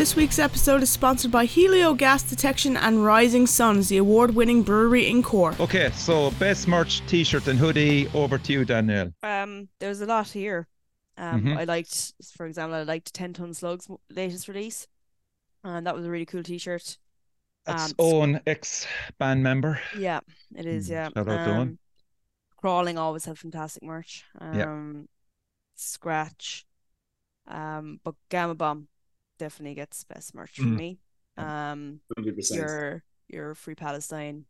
This week's episode is sponsored by Helio Gas Detection and Rising Suns, the award-winning brewery in Cork. Okay, so best merch, t-shirt and hoodie, over to you, Danielle. There's a lot here. I liked, for example, 10 Ton Slug's latest release, and that was a really cool t-shirt. That's Owen, ex-band member. Yeah, it is, yeah. Shout out to Owen. Crawling always had fantastic merch. Scratch. But Gamma Bomb definitely gets best merch from me. 100%. Your Free Palestine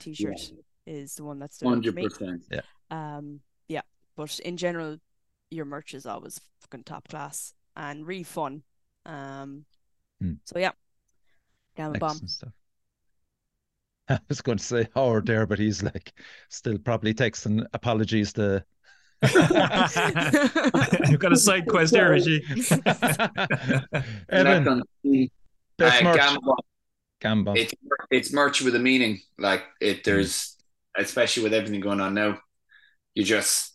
t-shirt is the one that's doing 100%. Yeah. But in general, your merch is always fucking top class and really fun. So yeah, Gamma Bomb. Stuff. I was going to say Howard there, but he's like still probably texting apologies to. You've got a side quest there, Richie. Evan, best merch. Gamma Bomb. It's merch with a meaning. Like it, there's especially with everything going on now. It's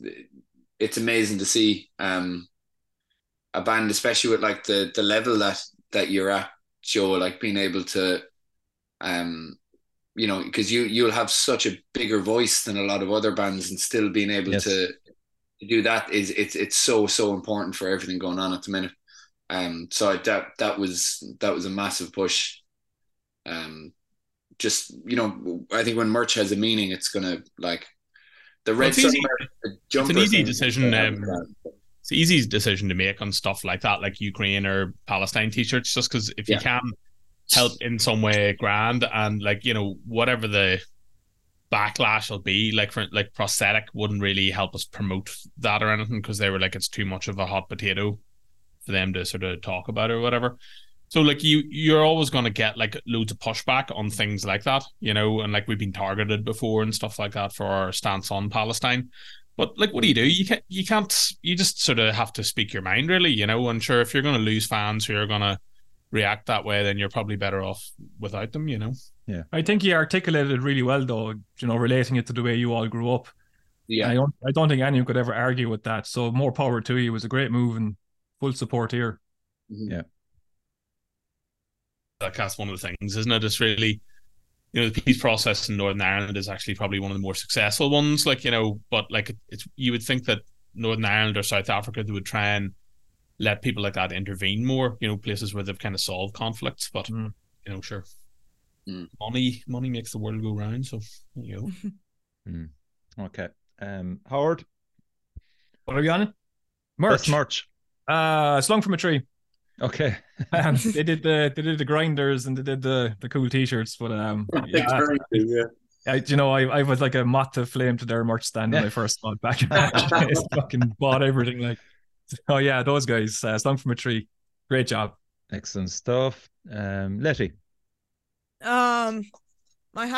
amazing to see a band, especially with like the level that you're at, Joe. Like being able to, because you'll have such a bigger voice than a lot of other bands, and still being able to do that is it's so important for everything going on at the minute. So that was a massive push. I think when merch has a meaning, it's gonna like. It's an easy decision. It's an easy decision to make on stuff like that, like Ukraine or Palestine t-shirts, just because if you can help in some way, grand, and like whatever the backlash will be, like Prosthetic wouldn't really help us promote that or anything because they were like it's too much of a hot potato for them to sort of talk about or whatever. So like you're always going to get like loads of pushback on things like that, and like we've been targeted before and stuff like that for our stance on Palestine. But like, what do? You just sort of have to speak your mind really, and sure, if you're going to lose fans who are going to react that way, then you're probably better off without them, Yeah. I think you articulated it really well though, relating it to the way you all grew up. Yeah. I don't think anyone could ever argue with that. So more power to you. It was a great move and full support here. Mm-hmm. Yeah. That's one of the things, isn't it? It's really, the peace process in Northern Ireland is actually probably one of the more successful ones. But like it's, you would think that Northern Ireland or South Africa, they would try and let people like that intervene more. Places where they've kind of solved conflicts. But sure, money makes the world go round. So Okay, Howard, what are we on? Merch. Slung from a Tree. Okay. They did the grinders and they did the cool t-shirts, but I was like a moth to flame to their merch stand when I first got back. I fucking bought everything. Those guys, Slung from a Tree, great job, excellent stuff. Letty, my hat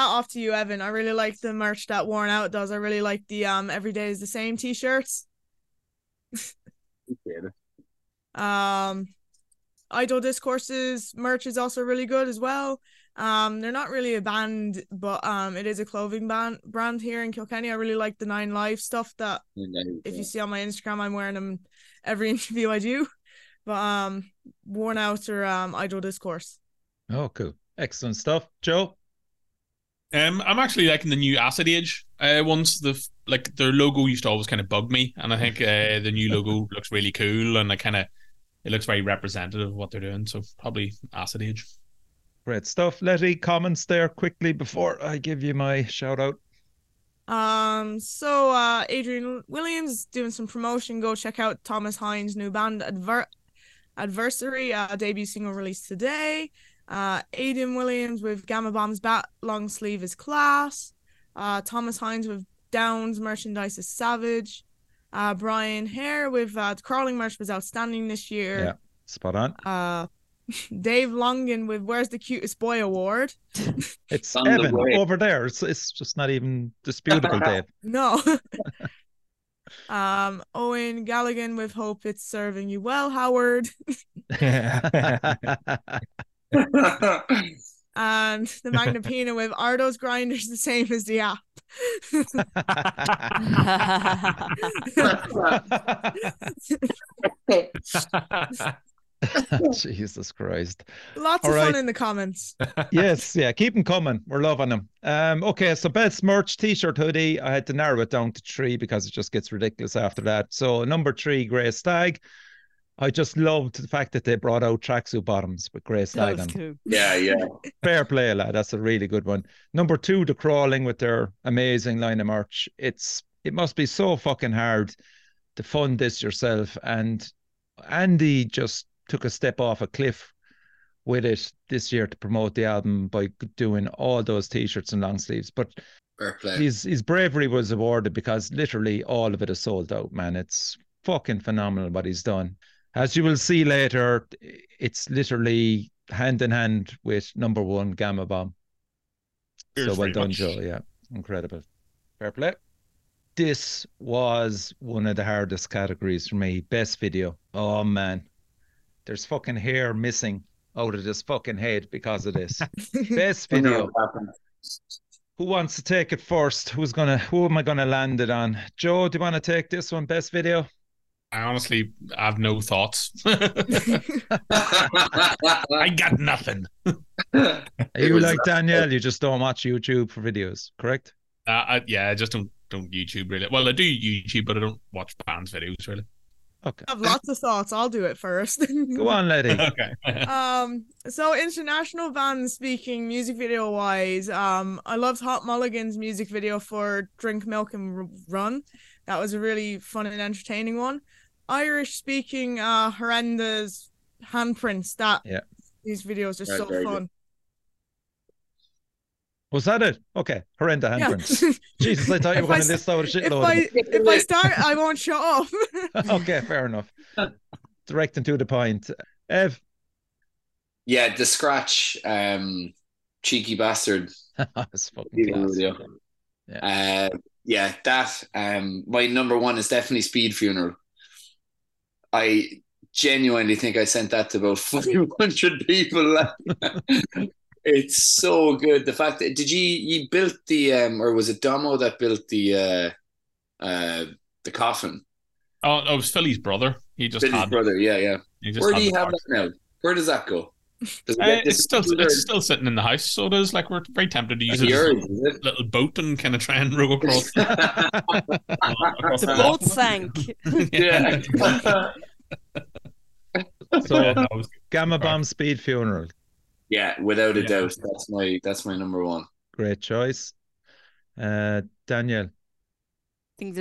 off to you, Evan. I really like the merch that Worn Out does. I really like the Every Day Is the Same t-shirts. Idle Discourse's merch is also really good as well. They're not really a band, but it is a clothing brand here in Kilkenny. I really like the 9 Live stuff that if you see on my Instagram, I'm wearing them every interview I do. But Worn Out or Idle Discourse. Oh, cool. Excellent stuff. Joe? I'm actually liking the new Acid Age ones. Their logo used to always kind of bug me, and I think the new logo looks really cool, and I kind of it looks very representative of what they're doing, so probably Acid Age. Great stuff. Letty, comments there quickly before I give you my shout out. So Adrian Williams is doing some promotion. Go check out Thomas Hines' new band Adversary, debut single released today. Aidan Williams with Gamma Bomb's Bat Long Sleeve is Class. Thomas Hines with Down's merchandise is Savage. Brian Hare with the Crawling merch was outstanding this year. Yeah, spot on. Dave Longin with Where's the Cutest Boy Award. It's Evan over there. It's just not even disputable, Dave. No. Owen Galligan with Hope It's Serving You Well, Howard. And the Magna Pinna with Are Those Grinders the Same as the App? Jesus Christ. Lots all of fun in the comments. Yes, yeah, keep them coming. We're loving them. Okay, so best merch, t-shirt, hoodie. I had to narrow it down to 3 because it just gets ridiculous after that. So number 3, Grey Stag. I just loved the fact that they brought out tracksuit bottoms with Grey Stag on them. Yeah, yeah. Fair play, lad. That's a really good one. Number 2, the Crawling with their amazing line of merch. It must be so fucking hard to fund this yourself. And Andy just took a step off a cliff with it this year to promote the album by doing all those t-shirts and long sleeves. But his bravery was awarded because literally all of it is sold out, man. It's fucking phenomenal what he's done. As you will see later, it's literally hand in hand with number 1, Gamma Bomb. So well done, Joe. Yeah, incredible. Fair play. This was one of the hardest categories for me. Best video. Oh, man. There's fucking hair missing out of this fucking head because of this. Best video. Who wants to take it first? Who am I going to land it on? Joe, do you want to take this one? Best video? I honestly have no thoughts. I got nothing. Are you like Danielle? You just don't watch YouTube for videos, correct? Yeah, I just don't YouTube really. Well, I do YouTube, but I don't watch bands' videos really. Okay. I have lots of thoughts. I'll do it first. Go on, lady. Okay. So international bands speaking, music video wise, I loved Hot Mulligan's music video for Drink Milk and Run. That was a really fun and entertaining one. Irish speaking, Horrendous Handprints. These videos are so fun. Good. Was that it? Okay, Horrendous Handprints. Yeah. Jesus, I thought you were going to list out a shitload. If I start, I won't shut off. Okay, fair enough. Direct and to the point. Ev? Yeah, the Scratch, Cheeky Bastard. That's fucking class. Video. Yeah. Yeah, that, my number 1 is definitely Speed Funeral. I genuinely think I sent that to about 500 people. It's so good. The fact that you built the or was it Domo that built the coffin? Oh, it was Philly's brother. He just had it. Where do you have that now? Where does that go? Does it's still sitting in the house. So it is like we're very tempted to use it as a little boat and kind of try and row across. The boat sank. Yeah. So yeah, Gamma Bomb, Speed Funeral. Yeah, without a doubt, that's my number 1. Great choice, Daniel. I think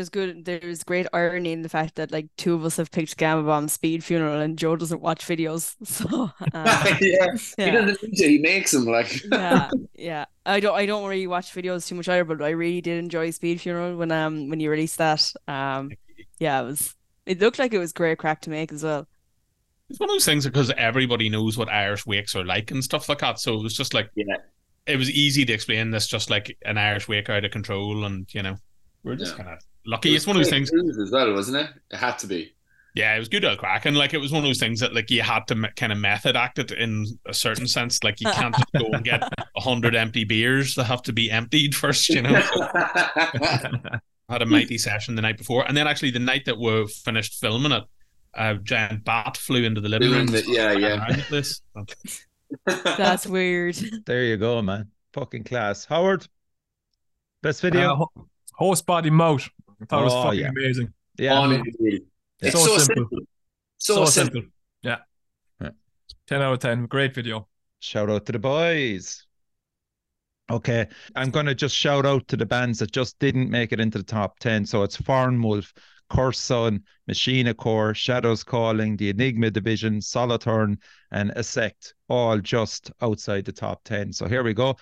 there's great irony in the fact that like 2 of us have picked Gamma Bomb, Speed Funeral, and Joe doesn't watch videos, so yeah. He doesn't need to. He makes them like. yeah. I don't really watch videos too much either, but I really did enjoy Speed Funeral when you released that. Yeah, it looked like it was great crack to make as well. It's one of those things because everybody knows what Irish wakes are like and stuff like that. So it was just like, it was easy to explain this, just like an Irish wake out of control. And, you know, we're just kind of lucky. It's one of those things. As well, wasn't it? It had to be. Yeah, it was good old crack. And like, it was one of those things that like you had to kind of method act it in a certain sense. Like you can't just go and get 100 empty beers. They have to be emptied first, you know. I had a mighty session the night before. And then actually the night that we finished filming it, a giant bat flew into the living room. That's weird. There you go, man. Fucking class. Howard, best video? Horse Body Moat. I thought it was fucking amazing. Yeah, it's so simple. So simple. Yeah. 10 out of 10. Great video. Shout out to the boys. Okay, I'm going to just shout out to the bands that just didn't make it into the top 10. So it's Farnwolf, Corson, Machina Core, Shadows Calling, The Enigma Division, Soliturn, and Asect, all just outside the top 10. So here we go.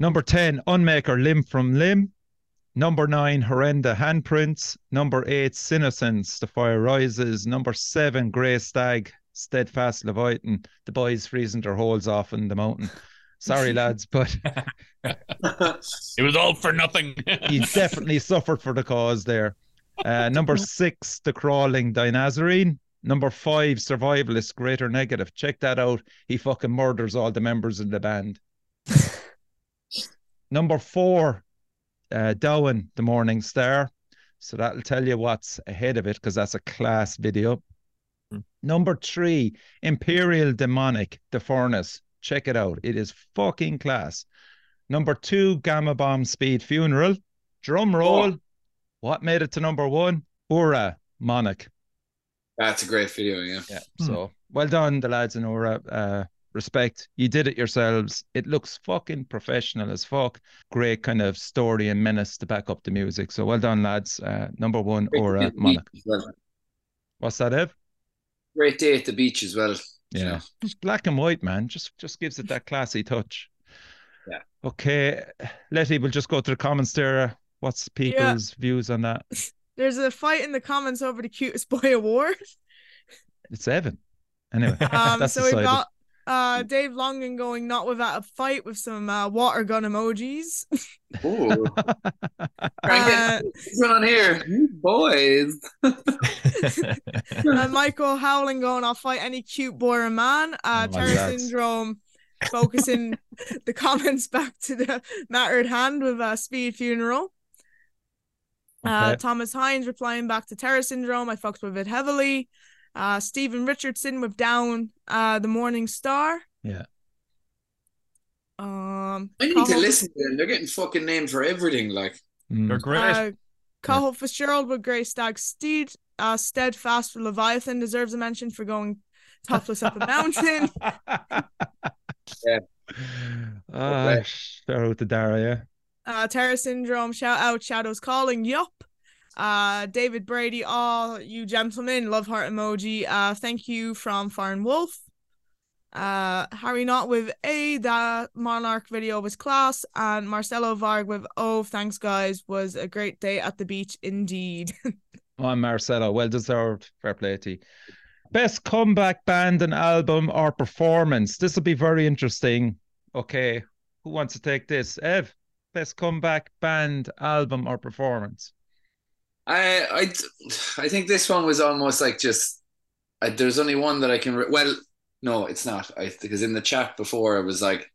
Number 10, Unmaker, Limb from Limb. Number 9, Horrendous Handprints. Number 8, Sinocence, The Fire Rises. Number 7, Grey Stag, Steadfast Leviathan. The boys freezing their holes off in the mountain. Sorry, lads, but it was all for nothing. He definitely suffered for the cause there. Number 6, The Crawling, Dinazarine. Number 5, Survivalist, Greater Negative. Check that out. He fucking murders all the members in the band. Number 4, Dowen, The Morning Star. So that'll tell you what's ahead of it because that's a class video. Number 3, Imperial Demonic, The Furnace. Check it out. It is fucking class. Number 2, Gamma Bomb, Speed Funeral. Drum roll. Oh. What made it to number 1? Aura Monarch. That's a great video, yeah. So well done, the lads in Aura. Respect. You did it yourselves. It looks fucking professional as fuck. Great kind of story and menace to back up the music. So well done, lads. Number 1, Aura Monarch. Well. What's that, Ev? Great day at the beach as well. Yeah. Just black and white, man. Just gives it that classy touch. Yeah. Okay. Letty, we'll just go to the comments there. What's people's views on that? There's a fight in the comments over the cutest boy award. It's Evan. Anyway. So we've got Dave Longan going not without a fight with some water gun emojis. Ooh. What's on here? You boys. Michael Howling going, I'll fight any cute boy or man. Terror Syndrome focusing the comments back to the matter at hand with Speed Funeral. Okay. Thomas Hines replying back to Terror Syndrome. I fucked with it heavily. Stephen Richardson with Down, The Morning Star. Yeah. I need to listen to them. They're getting fucking named for everything. Like they're great. Cahill Fitzgerald with Grey Stag Steed. Steadfast for Leviathan deserves a mention for going topless up a mountain. Yeah. Shout out to Daria. Terror Syndrome, shout out Shadows Calling. Yup. David Brady, all you gentlemen, love heart emoji. Thank you from Farnwolf. Harry Knott with A, that Monarch video was class. And Marcelo Varg with O, thanks guys, was a great day at the beach indeed. Oh, Marcelo, well deserved. Fair play to you. Best comeback band and album or performance. This will be very interesting. Okay, who wants to take this? Ev, best comeback band, album or performance. I think this one was almost like just there's only one that I can well no it's not because in the chat before it was like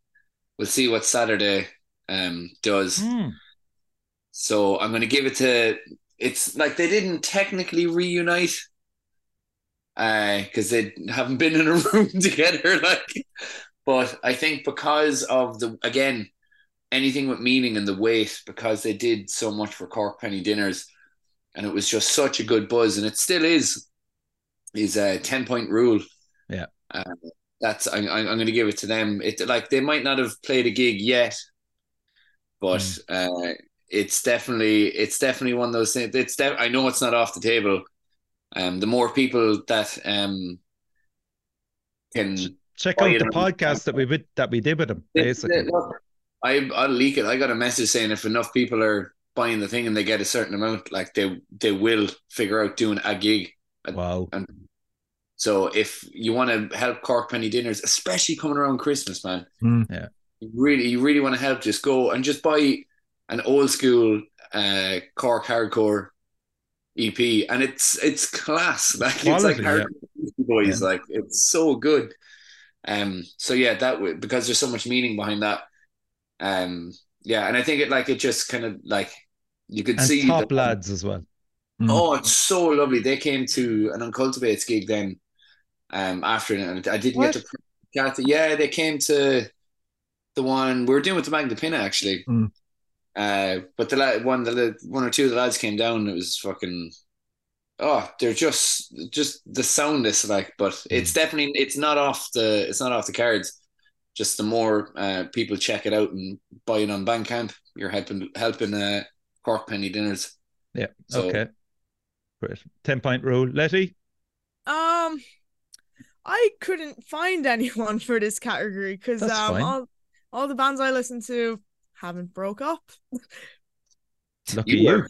we'll see what Saturday does so I'm going to give it to it's like they didn't technically reunite because they haven't been in a room together like but I think because of the again anything with meaning and the weight because they did so much for Cork Penny Dinners. And it was just such a good buzz, and it still is a 10-point rule. Yeah, that's I'm going to give it to them. It like they might not have played a gig yet, but it's definitely one of those things. I know it's not off the table. The more people that can check out the podcast that we did with them, basically. I'll leak it. I got a message saying if enough people are buying the thing and they get a certain amount, like they will figure out doing a gig. Wow. And so if you want to help Cork Penny Dinners, especially coming around Christmas, man, yeah, you really want to help, just go and just buy an old school Cork hardcore EP, and it's class. Like quality, it's like hardcore boys, like it's so good. So yeah, that because there's so much meaning behind that. Yeah, and I think it just kind of like you could and see top lads as well. Oh, it's so lovely. They came to an Uncultivated gig then after it, and I didn't get to. Yeah, they came to the one we were doing with the Magna Pinna actually. But one or two of the lads came down. And it was fucking. Oh, they're just the soundless like, but it's definitely it's not off the cards. Just the more people check it out and buy it on Bandcamp, you're helping Cork Penny Dinners. Yeah. So, okay. Great. 10-point rule, Letty. I couldn't find anyone for this category because all the bands I listen to haven't broke up. Lucky you.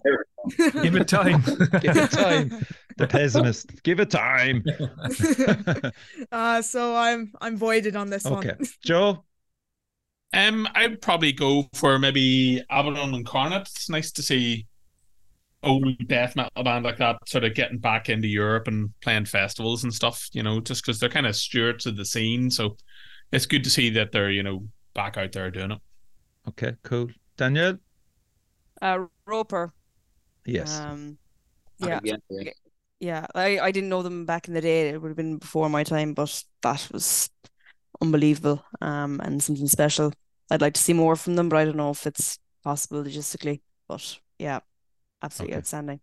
Give it time. Give it time. The pessimist. Give it time. So I'm voided on this one. Joe? I'd probably go for maybe Abaddon Incarnate. It's nice to see old death metal band like that sort of getting back into Europe and playing festivals and stuff, you know, just because they're kind of stewards of the scene. So it's good to see that they're, you know, back out there doing it. Okay, cool. Danielle? Roper. Yes. Yeah. Yeah, I didn't know them back in the day. It would have been before my time, but that was unbelievable and something special. I'd like to see more from them, but I don't know if it's possible logistically. But yeah, absolutely outstanding.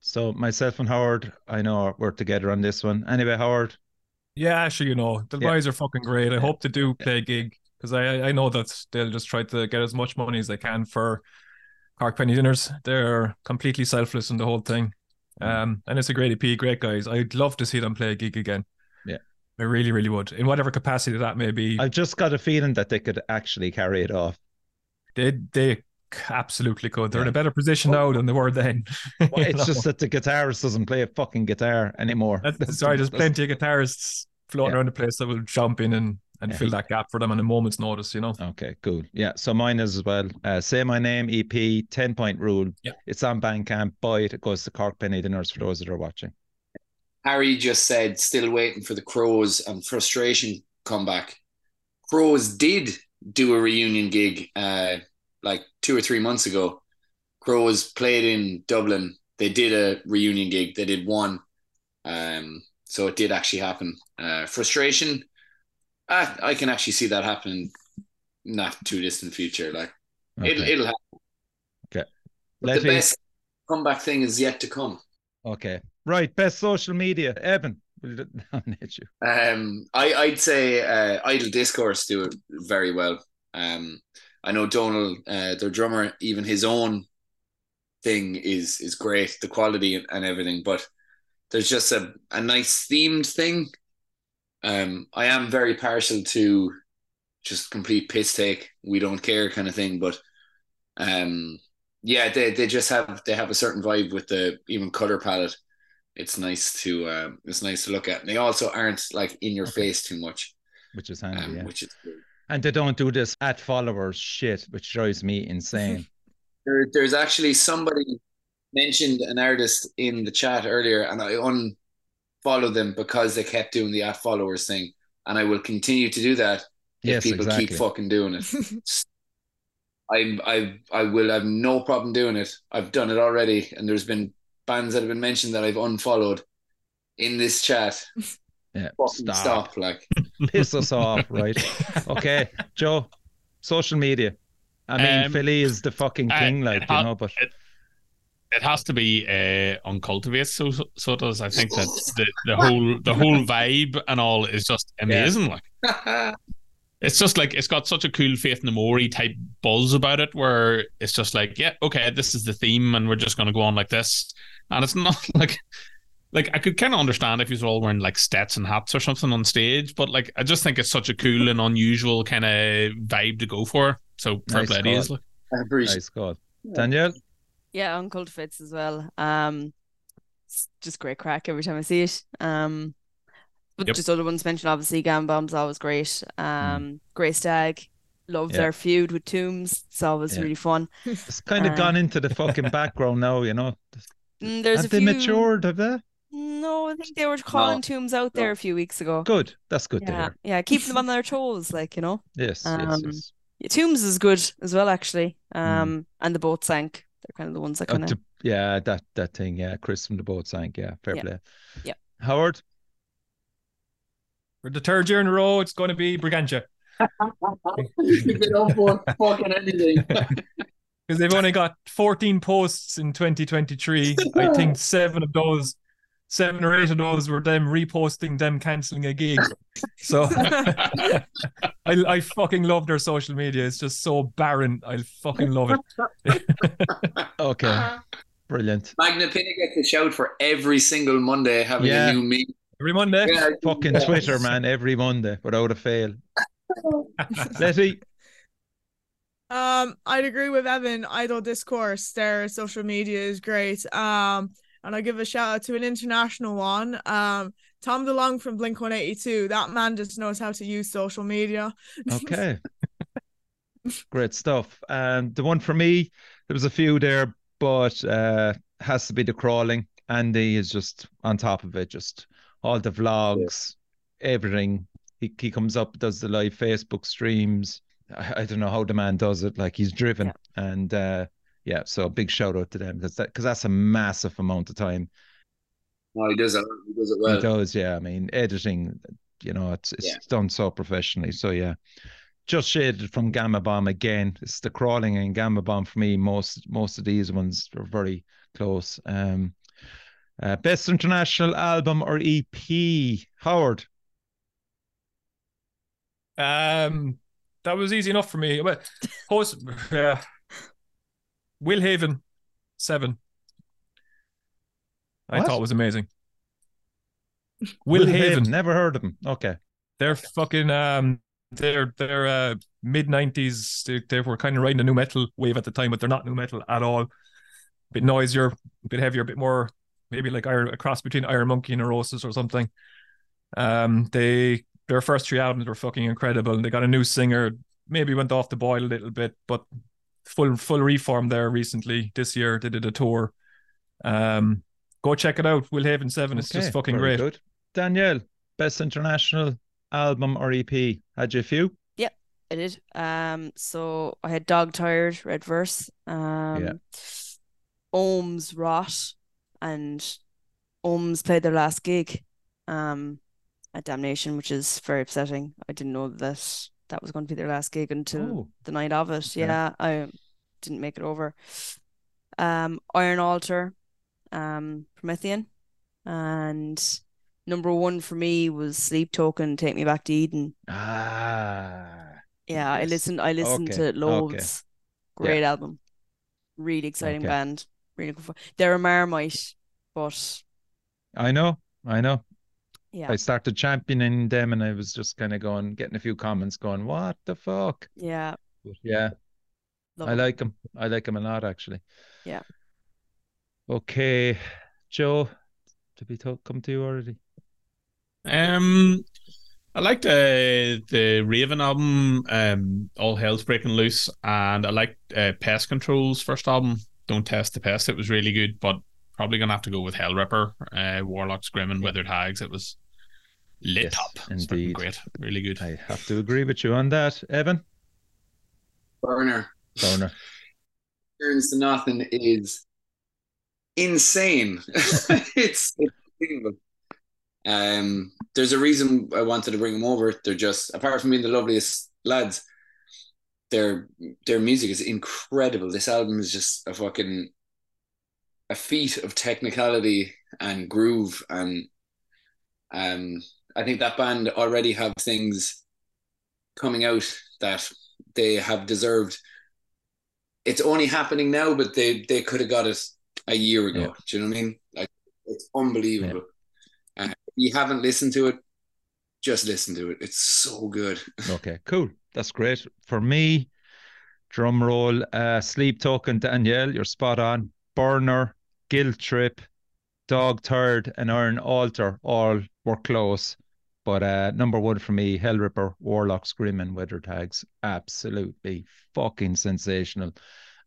So myself and Howard, I know we're together on this one. Anyway, Howard. Yeah, actually, you know, the boys are fucking great. I hope they do play a gig, because I know that they'll just try to get as much money as they can for Cork Penny Dinners. They're completely selfless in the whole thing. And it's a great EP, great guys. I'd love to see them play a gig again. Yeah, I really, really would, in whatever capacity that may be. I've just got a feeling that they could actually carry it off. They absolutely could. They're in a better position now than they were then. Well, it's just that the guitarist doesn't play a fucking guitar anymore. Sorry, there's plenty of guitarists floating around the place that will jump in and fill that gap for them on a moment's notice, you know. Okay, cool. Yeah, so mine is as well. Say My Name EP, 10-point rule. Yeah. It's on Bandcamp. Buy it. It goes to Cork Penny Dinners for those that are watching. Harry just said, still waiting for the Crows and Frustration comeback. Crows did do a reunion gig like 2 or 3 months ago. Crows played in Dublin. They did a reunion gig. They did one. So it did actually happen. Frustration, I can actually see that happening in not too distant future. Like it'll happen. Okay. The best comeback thing is yet to come. Okay. Right. Best social media. Evan, will nominate you. I'd say Idle Discourse do it very well. I know Donal, their drummer, even his own thing is great, the quality and everything, but there's just a nice themed thing. I am very partial to just complete piss take, we don't care kind of thing, but yeah, they just have a certain vibe with the even color palette. It's nice to look at. And they also aren't like in your face too much, which is handy. Which is cool. And they don't do this at followers shit, which drives me insane. There's actually somebody mentioned an artist in the chat earlier, and I follow them because they kept doing the at followers thing, and I will continue to do that if people keep fucking doing it. I will have no problem doing it. I've done it already, and there's been bands that have been mentioned that I've unfollowed in this chat. Yeah, fucking stop, like piss us off, right? Okay, Joe, social media. I mean, Philly is the fucking king, like you know, but. It has to be Uncultivated, so does. I think that the whole vibe and all is just amazing. Like it's just like it's got such a cool Faith No More-y type buzz about it, where it's just like, yeah, okay, this is the theme, and we're just going to go on like this. And it's not like I could kind of understand if you were all wearing like Stetson hats or something on stage, but like I just think it's such a cool and unusual kind of vibe to go for. So fair play to you. Like. Nice God, Danielle. Yeah, Uncultivated as well. It's just great crack every time I see it. But just other ones mentioned, obviously, Gamma Bomb's always great. Grey Stag, loved their feud with Tombs. It's always really fun. It's kind of gone into the fucking background now, you know. Have they matured, have they? No, I think they were calling Tombs out there a few weeks ago. Good, that's good to hear. Yeah, keep them on their toes, like, you know. Yes, yes. Tombs is good as well, actually. And The Boat Sank. They're kind of the ones that kind of... Yeah, that thing, yeah. Chris from The Boat Sank, yeah. Fair play. Yeah. Howard? For the third year in a row, it's going to be Brigantia. You can upload fucking anything. Because they've only got 14 posts in 2023. I think 7 or 8 of those were them reposting them cancelling a gig. So I fucking love their social media. It's just so barren. I fucking love it. Okay. Brilliant. Magna Pinna gets a shout for every single Monday having a new meet. Every Monday. Yeah, fucking Twitter, man. Every Monday without a fail. Letty. I'd agree with Evan. Idle Discourse. Their social media is great. And I'll give a shout out to an international one, Tom DeLonge from Blink-182. That man just knows how to use social media. Okay. Great stuff. The one for me, there was a few there, but has to be the Crawling. Andy is just on top of it, just all the vlogs, everything. He comes up, does the live Facebook streams. I don't know how the man does it. Like, he's driven. And... yeah, so a big shout out to them because that's a massive amount of time. No, he does it. He does it well. He does, yeah. I mean, editing, you know, it's done so professionally. So yeah, just shaded from Gamma Bomb again. It's the Crawling and Gamma Bomb for me. Most of these ones are very close. Best international album or EP, Howard. That was easy enough for me. Well, Will Haven, 7. I thought it was amazing. Will Haven, never heard of them. Okay, they're fucking they're mid '90s. They were kind of riding a new metal wave at the time, but they're not new metal at all. A bit noisier, a bit heavier, a bit more maybe like a cross between Iron Monkey and Neurosis or something. Their first 3 albums were fucking incredible, and they got a new singer. Maybe went off the boil a little bit, but full reform there recently. This year they did a tour. Go check it out. Will Haven 7. It's just fucking great. Good. Danielle, best international album or EP. Had you a few? Yeah, I did. So I had Dog Tired, Red Verse, Ohms, Rot, and Ohms played their last gig at Damnation, which is very upsetting. I didn't know that that was going to be their last gig until the night of it. Yeah, I didn't make it over. Iron Altar, Promethean, and number 1 for me was Sleep Token, Take Me Back to Eden. Yeah, yes. I listened to loads. Okay. Great album, really exciting band, really good fun. They're a Marmite, but I know. Yeah, I started championing them, and I was just kind of getting a few comments going, "What the fuck?" Yeah, but yeah. Love I like them. I like them a lot, actually. Yeah. Okay, Joe, did we come to you already? I like the Raven album, All Hell's Breaking Loose, and I like Pest Control's first album, Don't Test the Pest. It was really good, but probably gonna have to go with Hell Ripper, Warlocks Grimm and Withered Hags. It was lit up. Indeed, great, really good. I have to agree with you on that, Evan. Burner. Turns to Nothing is insane. it's unbelievable. There's a reason I wanted to bring them over. They're just, apart from being the loveliest lads, their music is incredible. This album is just a feat of technicality and groove, and I think that band already have things coming out that they have deserved. It's only happening now, but they could have got it a year ago. Do you know what I mean? Like, it's unbelievable. And if you haven't listened to it, just listen to it. It's so good. Okay, cool. That's great. For me, drum roll, Sleep Token, Danielle, you're spot on. Burner, Guilt Trip, Dog Tired, and Iron Altar all were close. But number 1 for me, Hell Ripper, Warlocks Grimm and Withered Hags. Absolutely fucking sensational.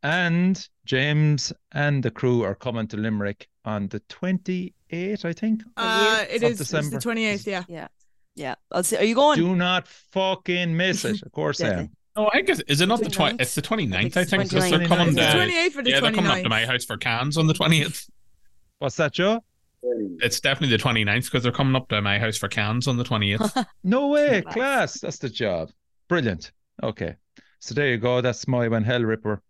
And James and the crew are coming to Limerick on the 28th, I think. It's the 28th, yeah. I'll see. Are you going? Do not fucking miss it. Of course I am. Oh, I guess is it not the 29th? It's the 29th, I think. So they're coming up to my house for cans on the 28th. What's that, Joe? It's definitely the 29th because they're coming up to my house for cans on the 28th. No way, class. That's the job. Brilliant. Okay, so there you go. That's my one. Hell Ripper,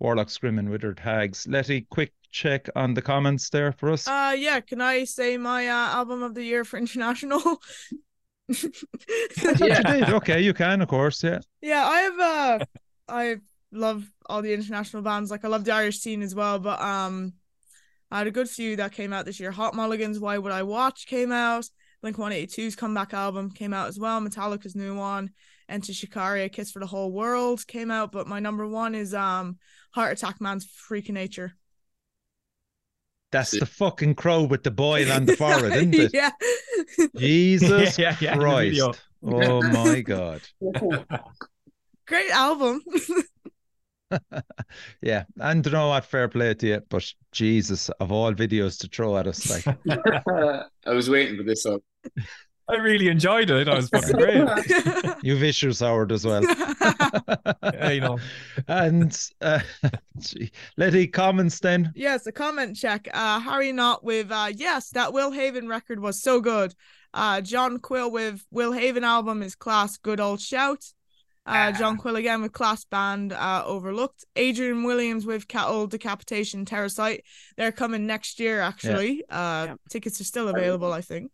Warlocks Grimm and Withered Hags. Letty, quick check on the comments there for us. Yeah, can I say my album of the year for international? Yeah. Okay, you can, of course. Yeah, I love all the international bands. Like, I love the Irish scene as well, but I had a good few that came out this year. Hot Mulligan's Why Would I Watch came out. Blink 182's comeback album came out as well. Metallica's new one, Enter Shikari, A Kiss for the Whole World came out. But my number 1 is Heart Attack Man's Freaking Nature. That's the fucking crow with the boil on the forehead, isn't it? Yeah. Jesus Christ. Oh my God. Great album. Yeah. And you know what? Fair play to you. But Jesus, of all videos to throw at us. Like. I was waiting for this one. I really enjoyed it. I was fucking great. You've issues, Howard, as well. Yeah, you know. And Letty, comments then. Yes, a comment check. Harry Knott with, yes, that Will Haven record was so good. John Quill with Will Haven album is class, good old shout. John Quill again with class band, Overlooked. Adrian Williams with Cat Old Decapitation, Terracite. They're coming next year, actually. Yeah. Tickets are still available, I think.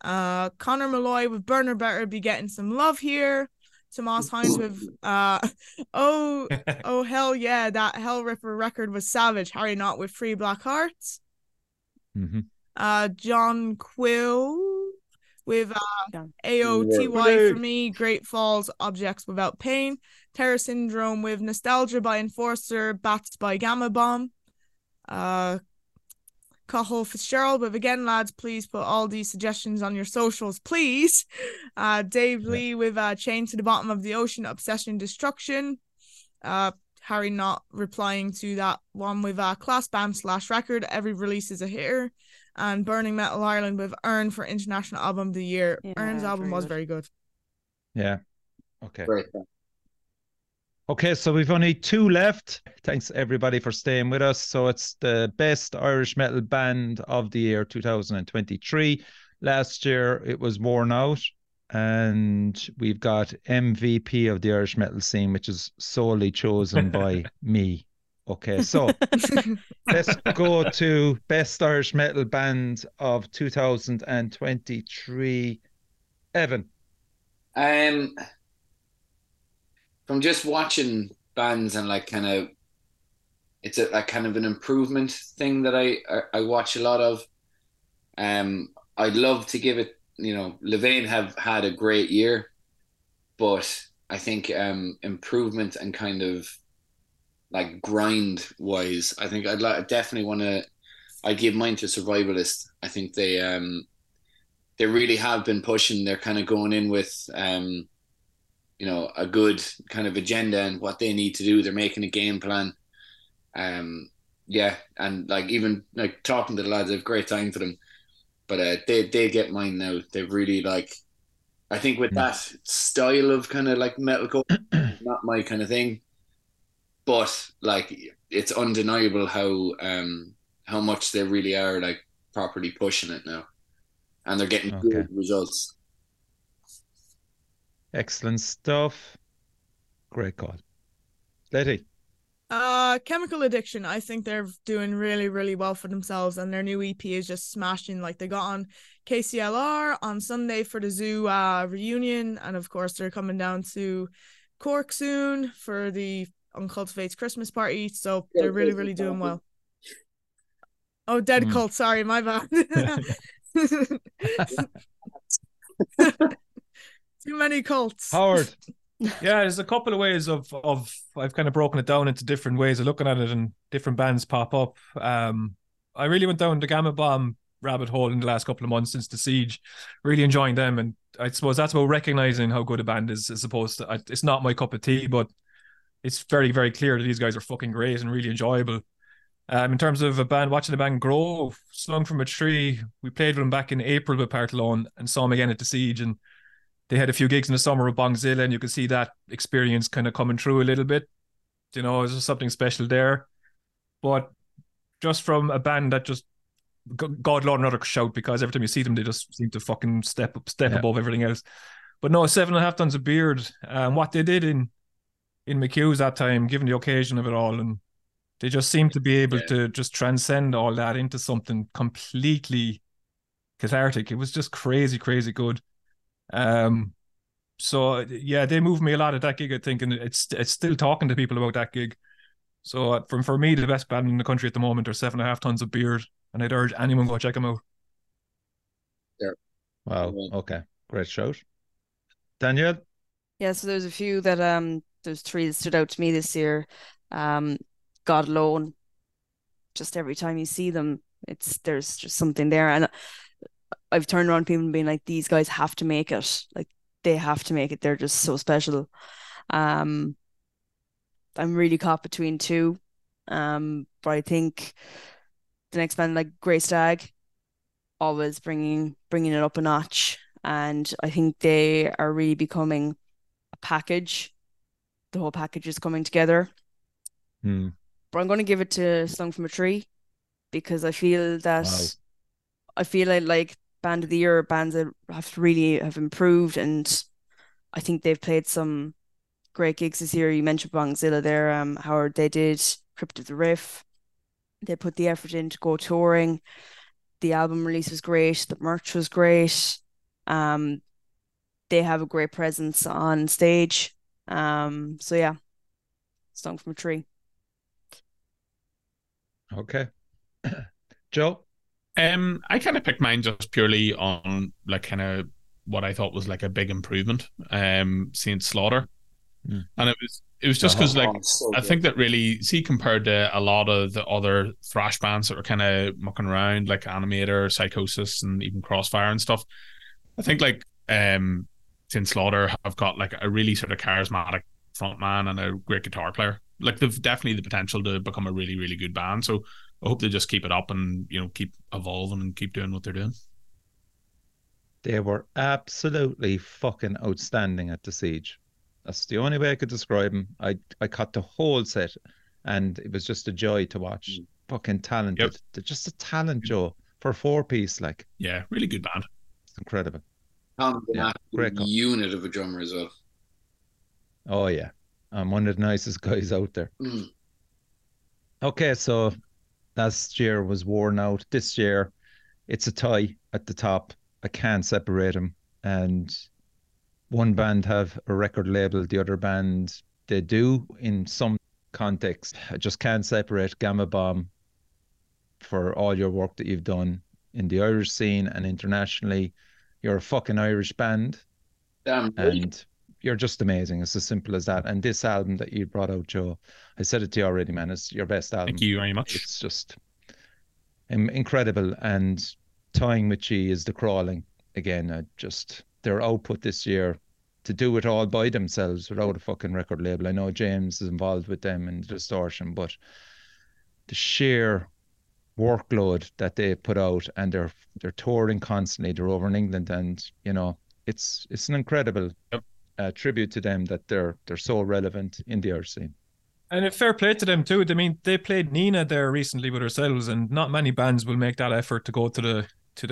Connor Malloy with Burner better be getting some love here. Tomas Hines with oh hell yeah, that Hell Ripper record was savage. Harry Knott with Free Black Hearts. Mm-hmm. John Quill with AOTY for me, Great Falls, Objects Without Pain. Terror Syndrome with Nostalgia by Enforcer, Bats by Gamma Bomb. Cahill Fitzgerald with, again, lads, please put all these suggestions on your socials, please. Dave Lee with Chain to the Bottom of the Ocean, Obsession, Destruction. Harry Knott replying to that one with class band / record. Every release is a hitter. And Burning Metal Ireland with Earn for International Album of the Year. Yeah, Earn's album was very good. Yeah. Okay. Great. Okay, so we've only two left. Thanks, everybody, for staying with us. So it's the best Irish metal band of the year 2023. Last year, it was Worn Out. And we've got MVP of the Irish metal scene, which is solely chosen by me. Okay, so let's go to best Irish metal band of 2023. Evan. From just watching bands and like kind of, it's a kind of an improvement thing that I watch a lot of. I'd love to give it, you know, Levain have had a great year, but I think improvement and kind of like grind wise, I think I give mine to Survivalist. I think they really have been pushing. They're kind of going in with you know, a good kind of agenda and what they need to do. They're making a game plan. Yeah, and like even like talking to the lads, I have a great time for them. But they get mine now. They really like, I think with that style of kind of like metalcore, not my kind of thing. But like it's undeniable how much they really are like properly pushing it now, and they're getting good results. Excellent stuff. Great God. Letty. Chemical Addiction. I think they're doing really, really well for themselves, and their new EP is just smashing. Like, they got on KCLR on Sunday for the Zoo reunion, and of course they're coming down to Cork soon for the Uncultivated Christmas party. So they're really, really doing well. Oh, Dead Cult. Sorry, my bad. Too many cults. Howard. Yeah, there's a couple of ways of I've kind of broken it down into different ways of looking at it, and different bands pop up. I really went down the Gamma Bomb rabbit hole in the last couple of months since the siege, really enjoying them. And I suppose that's about recognizing how good a band is, as opposed to, it's not my cup of tea, but it's very, very clear that these guys are fucking great and really enjoyable. In terms of a band, watching a band grow, Slung from a Tree, we played with them back in April with Partalone and saw them again at the siege, and they had a few gigs in the summer with Bongzilla, and you could see that experience kind of coming through a little bit. You know, there's something special there. But just from a band that just, God Alone, another shout, because every time you see them, they just seem to fucking step above everything else. But no, 7.5 tons of beard. What they did in McHugh's that time, given the occasion of it all, and they just seem to be able to just transcend all that into something completely cathartic. It was just crazy, crazy good. So yeah, they moved me a lot at that gig, I think, and it's still talking to people about that gig. So for me, the best band in the country at the moment are 7.5 tons of beard, and I'd urge anyone go check them out. Yeah. Wow. Okay. Great shout, Daniel. Yeah. So there's a few that there's three that stood out to me this year. God Alone. Just every time you see them, there's just something there, and I've turned around to people and been like, these guys have to make it. Like, they have to make it. They're just so special. I'm really caught between two. But I think the next band, like Grey Stag, always bringing it up a notch. And I think they are really becoming a package. The whole package is coming together. Hmm. But I'm going to give it to Slung from a Tree, because I feel that I feel like Band of the Year bands that have really have improved, and I think they've played some great gigs this year. You mentioned Bongzilla there, Howard. They did Crypt of the Riff. They put the effort in to go touring. The album release was great. The merch was great. They have a great presence on stage. So yeah, Slung from a Tree. Okay. Joe? I kind of picked mine just purely on like kind of what I thought was like a big improvement. Saint Slaughter. Mm. And it was just because like I think that really compared to a lot of the other thrash bands that were kind of mucking around, like Animator, Psychosis, and even Crossfire and stuff. I think like Saint Slaughter have got like a really sort of charismatic frontman and a great guitar player. Like they've definitely the potential to become a really, really good band. So I hope they just keep it up and, you know, keep evolving and keep doing what they're doing. They were absolutely fucking outstanding at the Siege. That's the only way I could describe them. I caught the whole set and it was just a joy to watch. Mm. Fucking talented. Yep. They're just a talent, Joe, for a four-piece. Like, yeah, really good band. It's incredible. Yeah, great unit of a drummer as well. Oh, yeah. I'm one of the nicest guys out there. Mm. Okay, so last year was Worn Out. This year, it's a tie at the top. I can't separate them. And one band have a record label, the other band, they do in some context. I just can't separate Gamma Bomb for all your work that you've done in the Irish scene and internationally. You're a fucking Irish band. Damn. And you're just amazing. It's as simple as that. And this album that you brought out, Joe, I said it to you already, man. It's your best album. Thank you very much. It's just incredible. And tying with G is the Crawling. Again, their output this year, to do it all by themselves without a fucking record label. I know James is involved with them in the Distortion, but the sheer workload that they put out, and they're touring constantly. They're over in England, and you know it's an incredible tribute to them that they're so relevant in the Irish scene. And a fair play to them too. I mean, they played Nina there recently with ourselves, and not many bands will make that effort to go to the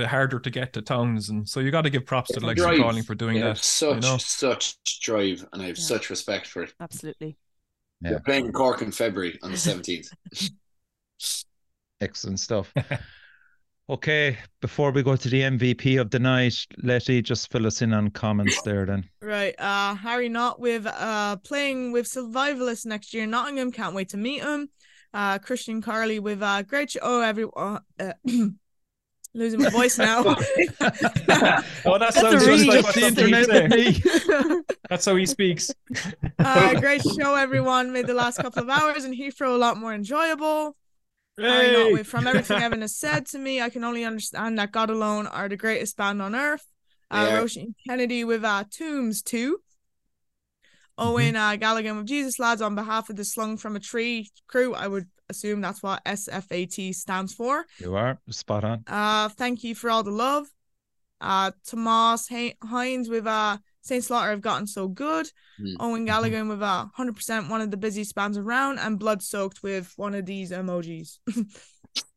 harder to get to towns, and so you got to give props to the likes of Crawling for doing that. Such drive, and I have such respect for it. Absolutely. Yeah. They're playing Cork in February on the 17th. Excellent stuff. Okay, before we go to the MVP of the night, Letty, just fill us in on comments there then. Right, Harry Knott with playing with Survivalist next year in Nottingham. Can't wait to meet him. Christian Carley with great show. Oh, everyone. Losing my voice now. Oh, that sounds just like the internet. That's how he speaks. Great show, everyone. Made the last couple of hours in Heathrow a lot more enjoyable. From everything Evan has said to me, I can only understand that God Alone are the greatest band on earth. Roisin Kennedy with Tombs 2. Owen Gallagher with Jesus Lads on behalf of the Slung from a Tree crew. I would assume that's what SFAT stands for. You are spot on. Thank you for all the love. Tomas Hines with Saint Slaughter have gotten so good. Owen Gallagher with 100% one of the busiest bands around, and Blood Soaked with one of these emojis.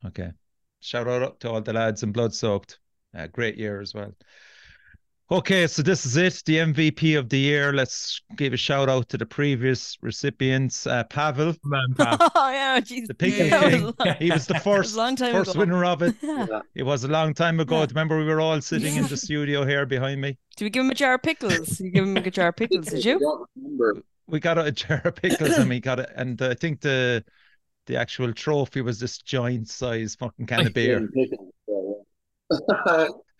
Okay, shout out to all the lads in Blood Soaked. Great year as well. Okay, so this is it, the MVP of the year. Let's give a shout out to the previous recipients. Pavel. Man, Pavel. Oh, yeah, geez. The Pinky King. He was the first winner of it. Yeah. It was a long time ago. Yeah. Remember, we were all sitting in the studio here behind me. Did we give him a jar of pickles? You gave him a jar of pickles, did you? I don't remember. We got a jar of pickles and we got it. And I think the actual trophy was this giant size fucking can of beer.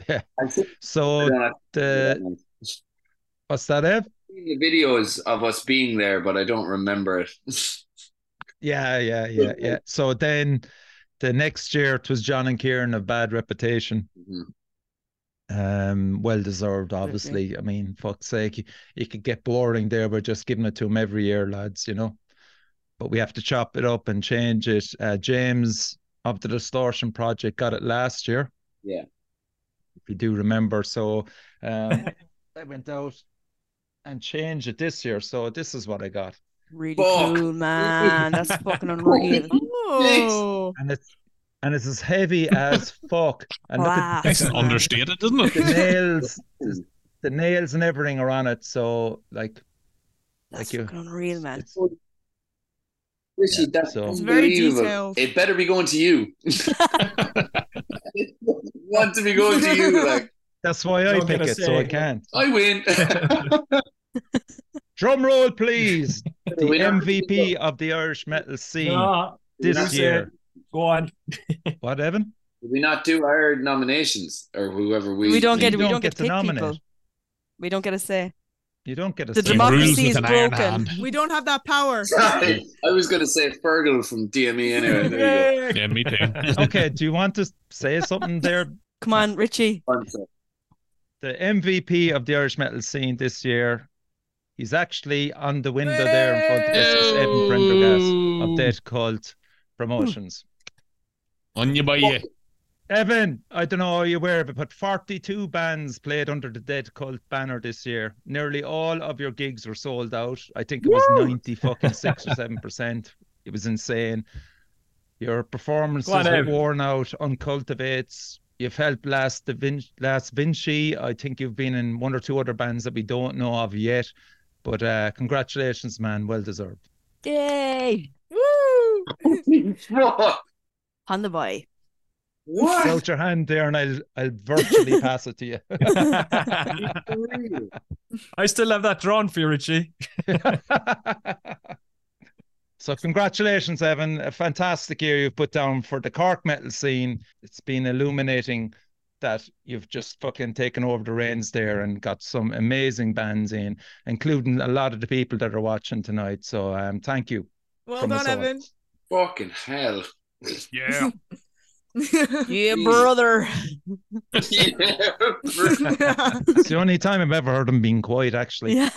Yeah. So what's that, Ev? The videos of us being there, but I don't remember it. Yeah. So then the next year it was John and Kieran of Bad Reputation. Well deserved, obviously. I mean, fuck's sake, you could get boring there. We're just giving it to them every year, lads, you know. But we have to chop it up and change it. James of the Distortion Project got it last year. Yeah. if you do remember. So I went out and changed it this year. So this is what I got. Really cool, man. That's fucking unreal. Ooh. And it's as heavy as fuck. And wow. It's understated, isn't it? The nails and everything are on it. So like, that's fucking unreal, man. Richie, that's unbelievable. It better be going to you. It want to be going to you. Like, that's why I pick it, so I can't. I win. Drum roll, please. The MVP of the Irish metal scene this year. Go on. What, Evan? Did we not do our nominations or whoever we don't get to nominate people. We don't get a say. You don't get a say. The democracy is broken. We don't have that power. Sorry. I was going to say Fergal from DME anyway. There you go. Yeah, me too. Okay, do you want to say something there? Come on, Richie. The MVP of the Irish metal scene this year. He's actually on the window there in front of us. It's Evan Prendergast of Dead Cult Promotions. On you, boy. Evan, I don't know, are you aware of it, but 42 bands played under the Dead Cult banner this year. Nearly all of your gigs were sold out. I think it was 96 or 7%. It was insane. Your performances were worn out, Uncultivated. You've helped Last Vinci. I think you've been in one or two other bands that we don't know of yet. But congratulations, man. Well deserved. Yay! Woo! On the boy. What? Shout your hand there and I'll virtually pass it to you. I still have that drawn for you, Richie. So congratulations, Evan. A fantastic year you've put down for the Cork metal scene. It's been illuminating that you've just fucking taken over the reins there and got some amazing bands in, including a lot of the people that are watching tonight. So thank you. Well done, Evan. Fucking hell. Yeah. Yeah, brother. It's the only time I've ever heard him being quiet, actually. Yeah.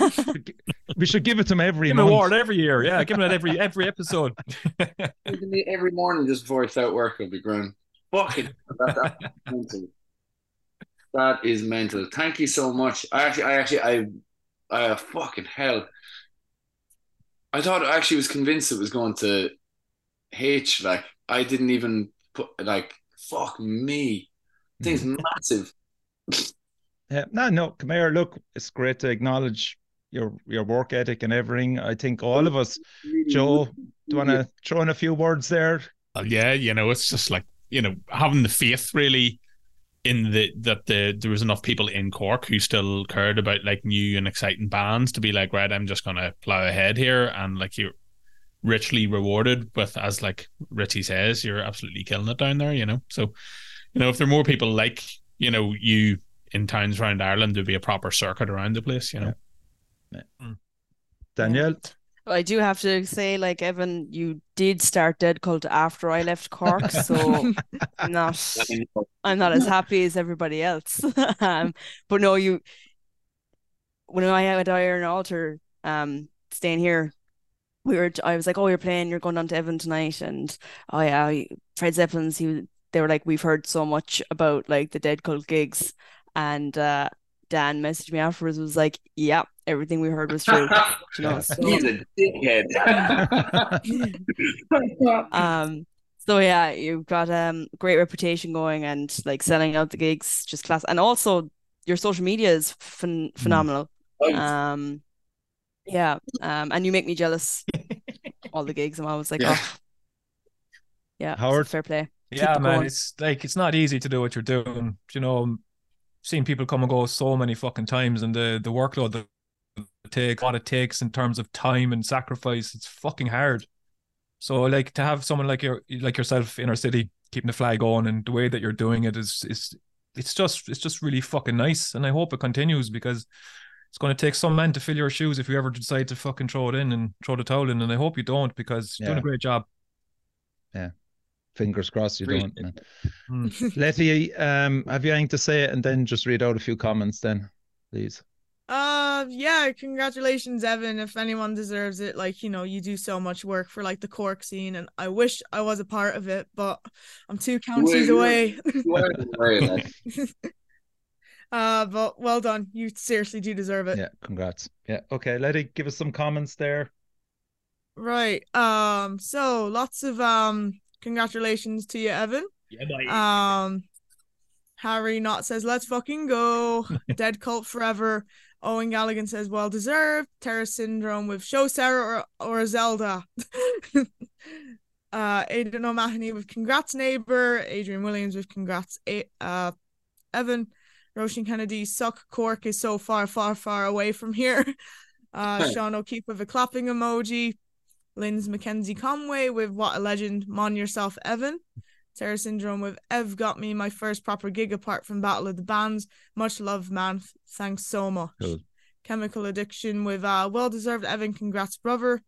We should give it to him every month. An award every year, yeah. Give him it every episode. Every morning just before I start work, I'll be grown. Fucking that is mental. Thank you so much. I fucking hell. I thought I actually was convinced it was going to H. Like, I didn't even put, like, fuck me, thing's massive. Yeah, no, come here. Look, it's great to acknowledge your work ethic and everything. I think all of us. Joe, do you want to throw in a few words there? Yeah, you know, it's just like, you know, having the faith really in there was enough people in Cork who still cared about like new and exciting bands to be like, right, I'm just gonna plow ahead here, and like you're richly rewarded with, as like Richie says, you're absolutely killing it down there, you know. So, you know, if there are more people like, you know, you in towns around Ireland, there'd be a proper circuit around the place, you know. Yeah. Mm. Danielle? Well, I do have to say, like, Evan, you did start Dead Cult after I left Cork, so I'm not as happy as everybody else. But no, when I had Iron Altar staying here, I was like, oh, you're going down to Evan tonight, and oh yeah, Fred Zeppelin's. They were like, we've heard so much about like the Dead Cult gigs, and Dan messaged me afterwards, was like, yeah, everything we heard was true. You know, so. He's a dickhead. So yeah, you've got great reputation going, and like selling out the gigs, just class, and also your social media is phenomenal. Right. Yeah, and you make me jealous. All the gigs, I'm always like, oh, yeah, Howard, fair play. Yeah, man, going. It's like, it's not easy to do what you're doing. You know, seeing people come and go so many fucking times, and the workload that it takes, what it takes in terms of time and sacrifice, it's fucking hard. So, like, to have someone like yourself in our city keeping the flag on, and the way that you're doing it is just really fucking nice, and I hope it continues, because it's going to take some men to fill your shoes if you ever decide to fucking throw it in and throw the towel in. And I hope you don't, because you're doing a great job. Yeah. Fingers crossed you don't, man. Letty, have you anything to say, and then just read out a few comments then, please? Yeah, congratulations, Evan. If anyone deserves it, like, you know, you do so much work for like the Cork scene, and I wish I was a part of it, but I'm 2 counties away. But well done. You seriously do deserve it. Yeah, congrats. Yeah. Okay, Letty, give us some comments there. Right. So lots of congratulations to you, Evan. Yeah, buddy. Harry Knott says, let's fucking go. Dead Cult forever. Owen Galligan says, well deserved. Terror Syndrome with Show Sarah or Zelda. Aidan O'Mahony with congrats, neighbor. Adrian Williams with congrats, Evan. Roshan Kennedy, suck. Cork is so far, far, far away from here. Sean O'Keefe with a clapping emoji. Lynn's Mackenzie Conway with what a legend. Mon yourself, Evan. Terror Syndrome with Ev got me my first proper gig apart from Battle of the Bands. Much love, man. Thanks so much. Cool. Chemical Addiction with well-deserved Evan. Congrats, brother.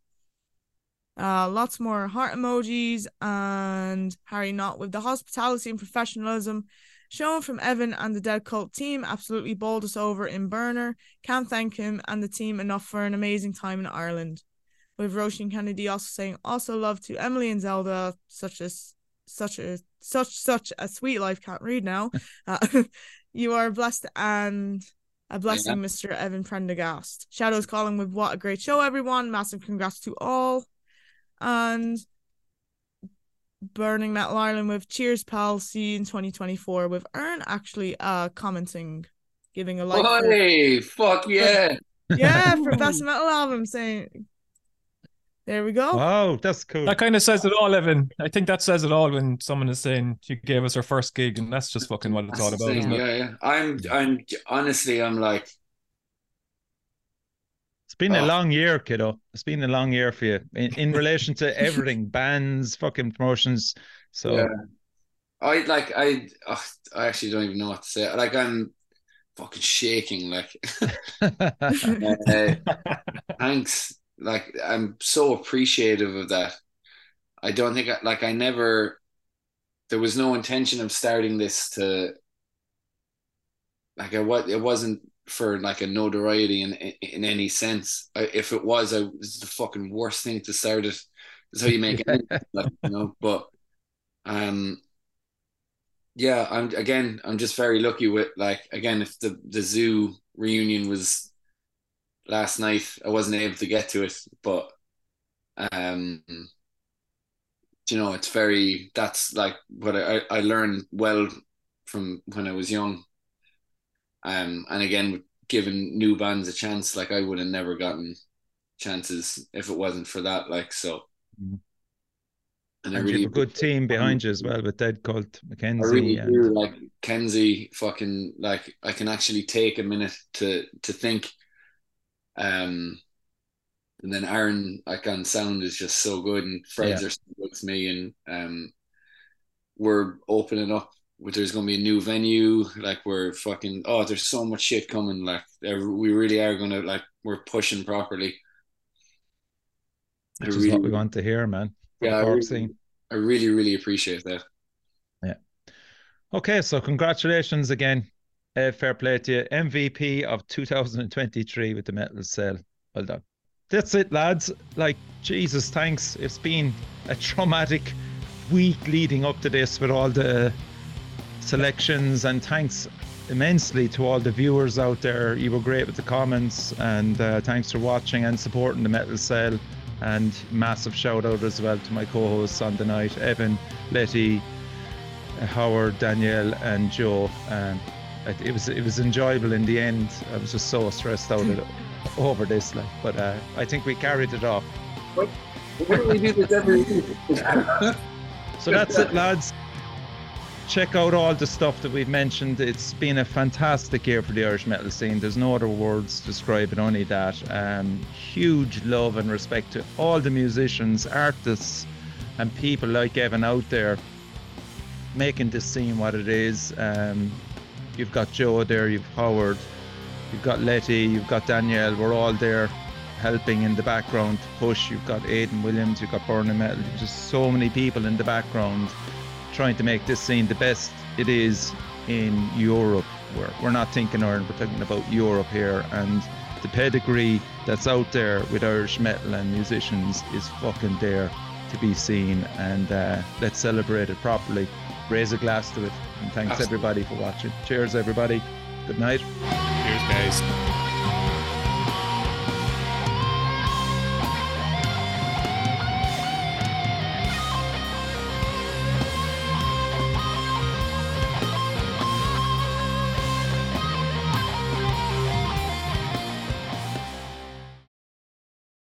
Lots more heart emojis. And Harry Knott with the hospitality and professionalism shown from Evan and the Dead Cult team absolutely bowled us over in Burner. Can't thank him and the team enough for an amazing time in Ireland. With Roshan Kennedy also saying, also love to Emily and Zelda, such a sweet life. Can't read now. You are blessed and a blessing, yeah. Mr. Evan Prendergast. Shadows Calling with what a great show, everyone. Massive congrats to all. And Burning Metal Ireland with cheers, pal. See you in 2024. With Ern actually commenting, giving a like. Hey, fuck yeah. Yeah, for best metal album. Saying, there we go. Wow, that's cool. That kind of says it all, Evan. I think that says it all when someone is saying you gave us our first gig, and that's just fucking what it's all about, isn't it? Yeah, yeah. I'm honestly, I'm like, it's been a long year, kiddo. It's been a long year for you in relation to everything, bands, fucking promotions. So, yeah. I actually don't even know what to say. Like, I'm fucking shaking. Like, thanks. Like, I'm so appreciative of that. I don't think there was no intention of starting this to, like, it wasn't for like a notoriety in any sense. If it was, it's the fucking worst thing to start it. That's how you make it, like, you know. But yeah, I'm just very lucky with, like, again, if the zoo reunion was last night, I wasn't able to get to it, but you know, it's very, that's like what I learned well from when I was young. And again, giving new bands a chance, like, I would have never gotten chances if it wasn't for that. Like, so, and I really, you have a good team behind you as well with Dead Cult, Mackenzie. I really do, like Kenzie. Fucking, like, I can actually take a minute to think. And then Aaron, like, on sound is just so good, and Fred's are so good to me, and we're opening up. There's going to be a new venue, like, we're fucking, there's so much shit coming, like, we really are going to, like, we're pushing properly. Which is what we want to hear, man. Yeah, I really, really appreciate that. Yeah. Okay, so congratulations again. Fair play to you. MVP of 2023 with the Metal Cell. Well done. That's it, lads. Like, Jesus, thanks. It's been a traumatic week leading up to this with all the selections, and thanks immensely to all the viewers out there. You were great with the comments, and thanks for watching and supporting the Metal Cell. And massive shout out as well to my co-hosts on the night, Evan, Letty, Howard, Danielle and Joe. And it was enjoyable in the end. I was just so stressed out over this, like, but I think we carried it off. What do we do this every week? So that's it, lads. Check out all the stuff that we've mentioned. It's been a fantastic year for the Irish metal scene. There's no other words to describe it, only that. Huge love and respect to all the musicians, artists and people like Evan out there making this scene what it is. You've got Joe there, you've Howard, you've got Letty, you've got Danielle. We're all there helping in the background to push. You've got Aidan Williams, you've got Burning Metal. There's just so many people in the background trying to make this scene the best it is in Europe. We're not thinking Ireland, we're talking about Europe here, and the pedigree that's out there with Irish metal and musicians is fucking there to be seen, and let's celebrate it properly. Raise a glass to it, and thanks everybody for watching. Cheers everybody. Good night. Cheers, guys.